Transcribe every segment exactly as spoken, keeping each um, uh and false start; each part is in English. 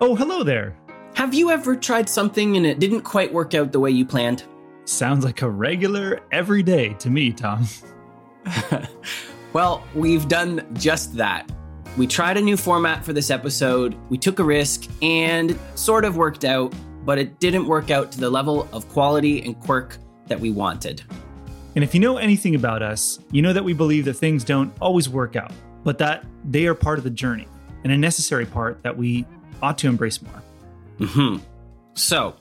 Oh, hello there. Have you ever tried something and it didn't quite work out the way you planned? Sounds like a regular every day to me, Tom. Well, we've done just that. We tried a new format for this episode, we took a risk, and it sort of worked out, but it didn't work out to the level of quality and quirk that we wanted. And if you know anything about us, you know that we believe that things don't always work out, but that they are part of the journey, and a necessary part that we ought to embrace more. Mm-hmm. So,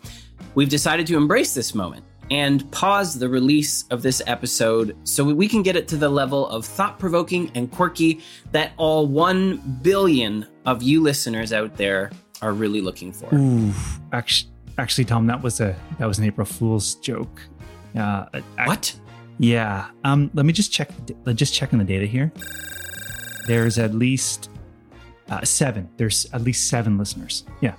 we've decided to embrace this moment and pause the release of this episode so we can get it to the level of thought-provoking and quirky that all one billion of you listeners out there are really looking for. Ooh, actually, actually, Tom, that was a that was an April Fool's joke. Uh, I, what? Yeah. Um. Let me just check. Let's just check on the data here. There's at least uh, seven. There's at least seven listeners. Yeah.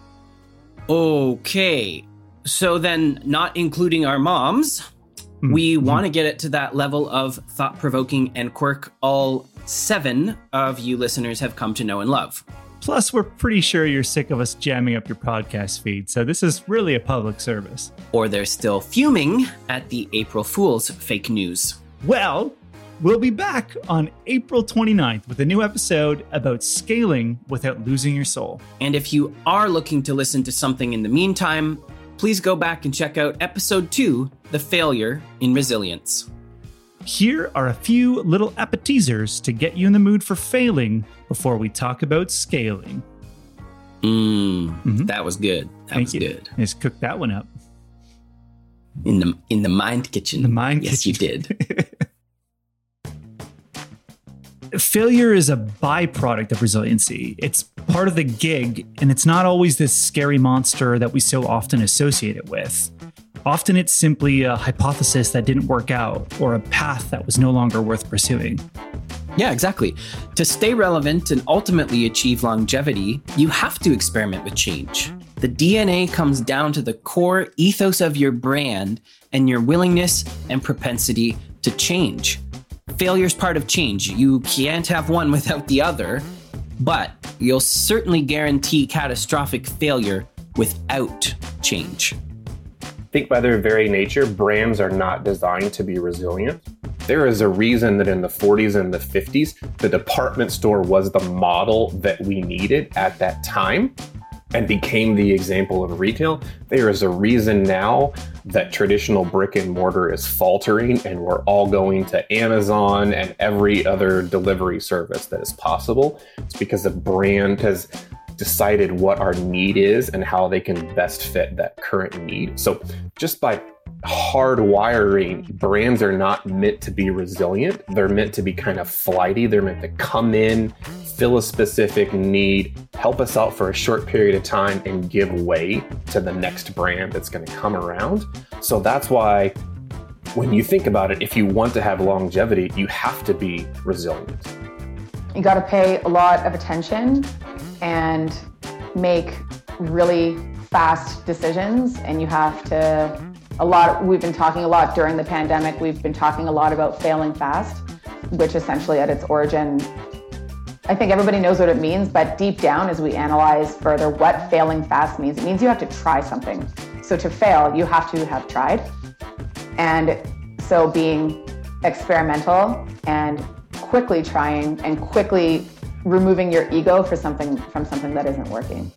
Okay. So then, not including our moms, mm-hmm. we want to get it to that level of thought-provoking and quirk all seven of you listeners have come to know and love. Plus, we're pretty sure you're sick of us jamming up your podcast feed, so this is really a public service. Or they're still fuming at the April Fool's fake news. Well, we'll be back on April twenty-ninth with a new episode about scaling without losing your soul. And if you are looking to listen to something in the meantime, please go back and check out episode two, The Failure in Resilience. Here are a few little appetizers to get you in the mood for failing before we talk about scaling. Mmm, mm-hmm. That was good. That Thank was you. good. Let's cook that one up. In the in the mind kitchen. The mind yes, kitchen. Yes, you did. Failure is a byproduct of resiliency. It's part of the gig, and it's not always this scary monster that we so often associate it with. Often it's simply a hypothesis that didn't work out or a path that was no longer worth pursuing. Yeah, exactly. To stay relevant and ultimately achieve longevity, you have to experiment with change. The D N A comes down to the core ethos of your brand and your willingness and propensity to change. Failure's part of change. You can't have one without the other, but you'll certainly guarantee catastrophic failure without change. I think by their very nature, brands are not designed to be resilient. There is a reason that in the forties and the fifties, the department store was the model that we needed at that time and became the example of retail. There is a reason now that traditional brick and mortar is faltering and we're all going to Amazon and every other delivery service that is possible. It's because the brand has decided what our need is and how they can best fit that current need. So just by hardwiring, brands are not meant to be resilient. They're meant to be kind of flighty. They're meant to come in, fill a specific need, help us out for a short period of time, and give way to the next brand that's going to come around. So that's why when you think about it, if you want to have longevity, you have to be resilient. You got to pay a lot of attention and make really fast decisions. And you have to, a lot, we've been talking a lot during the pandemic, we've been talking a lot about failing fast, which essentially at its origin, I think everybody knows what it means, but deep down as we analyze further what failing fast means, it means you have to try something. So to fail, you have to have tried. And so being experimental and quickly trying and quickly removing your ego for something from something that isn't working.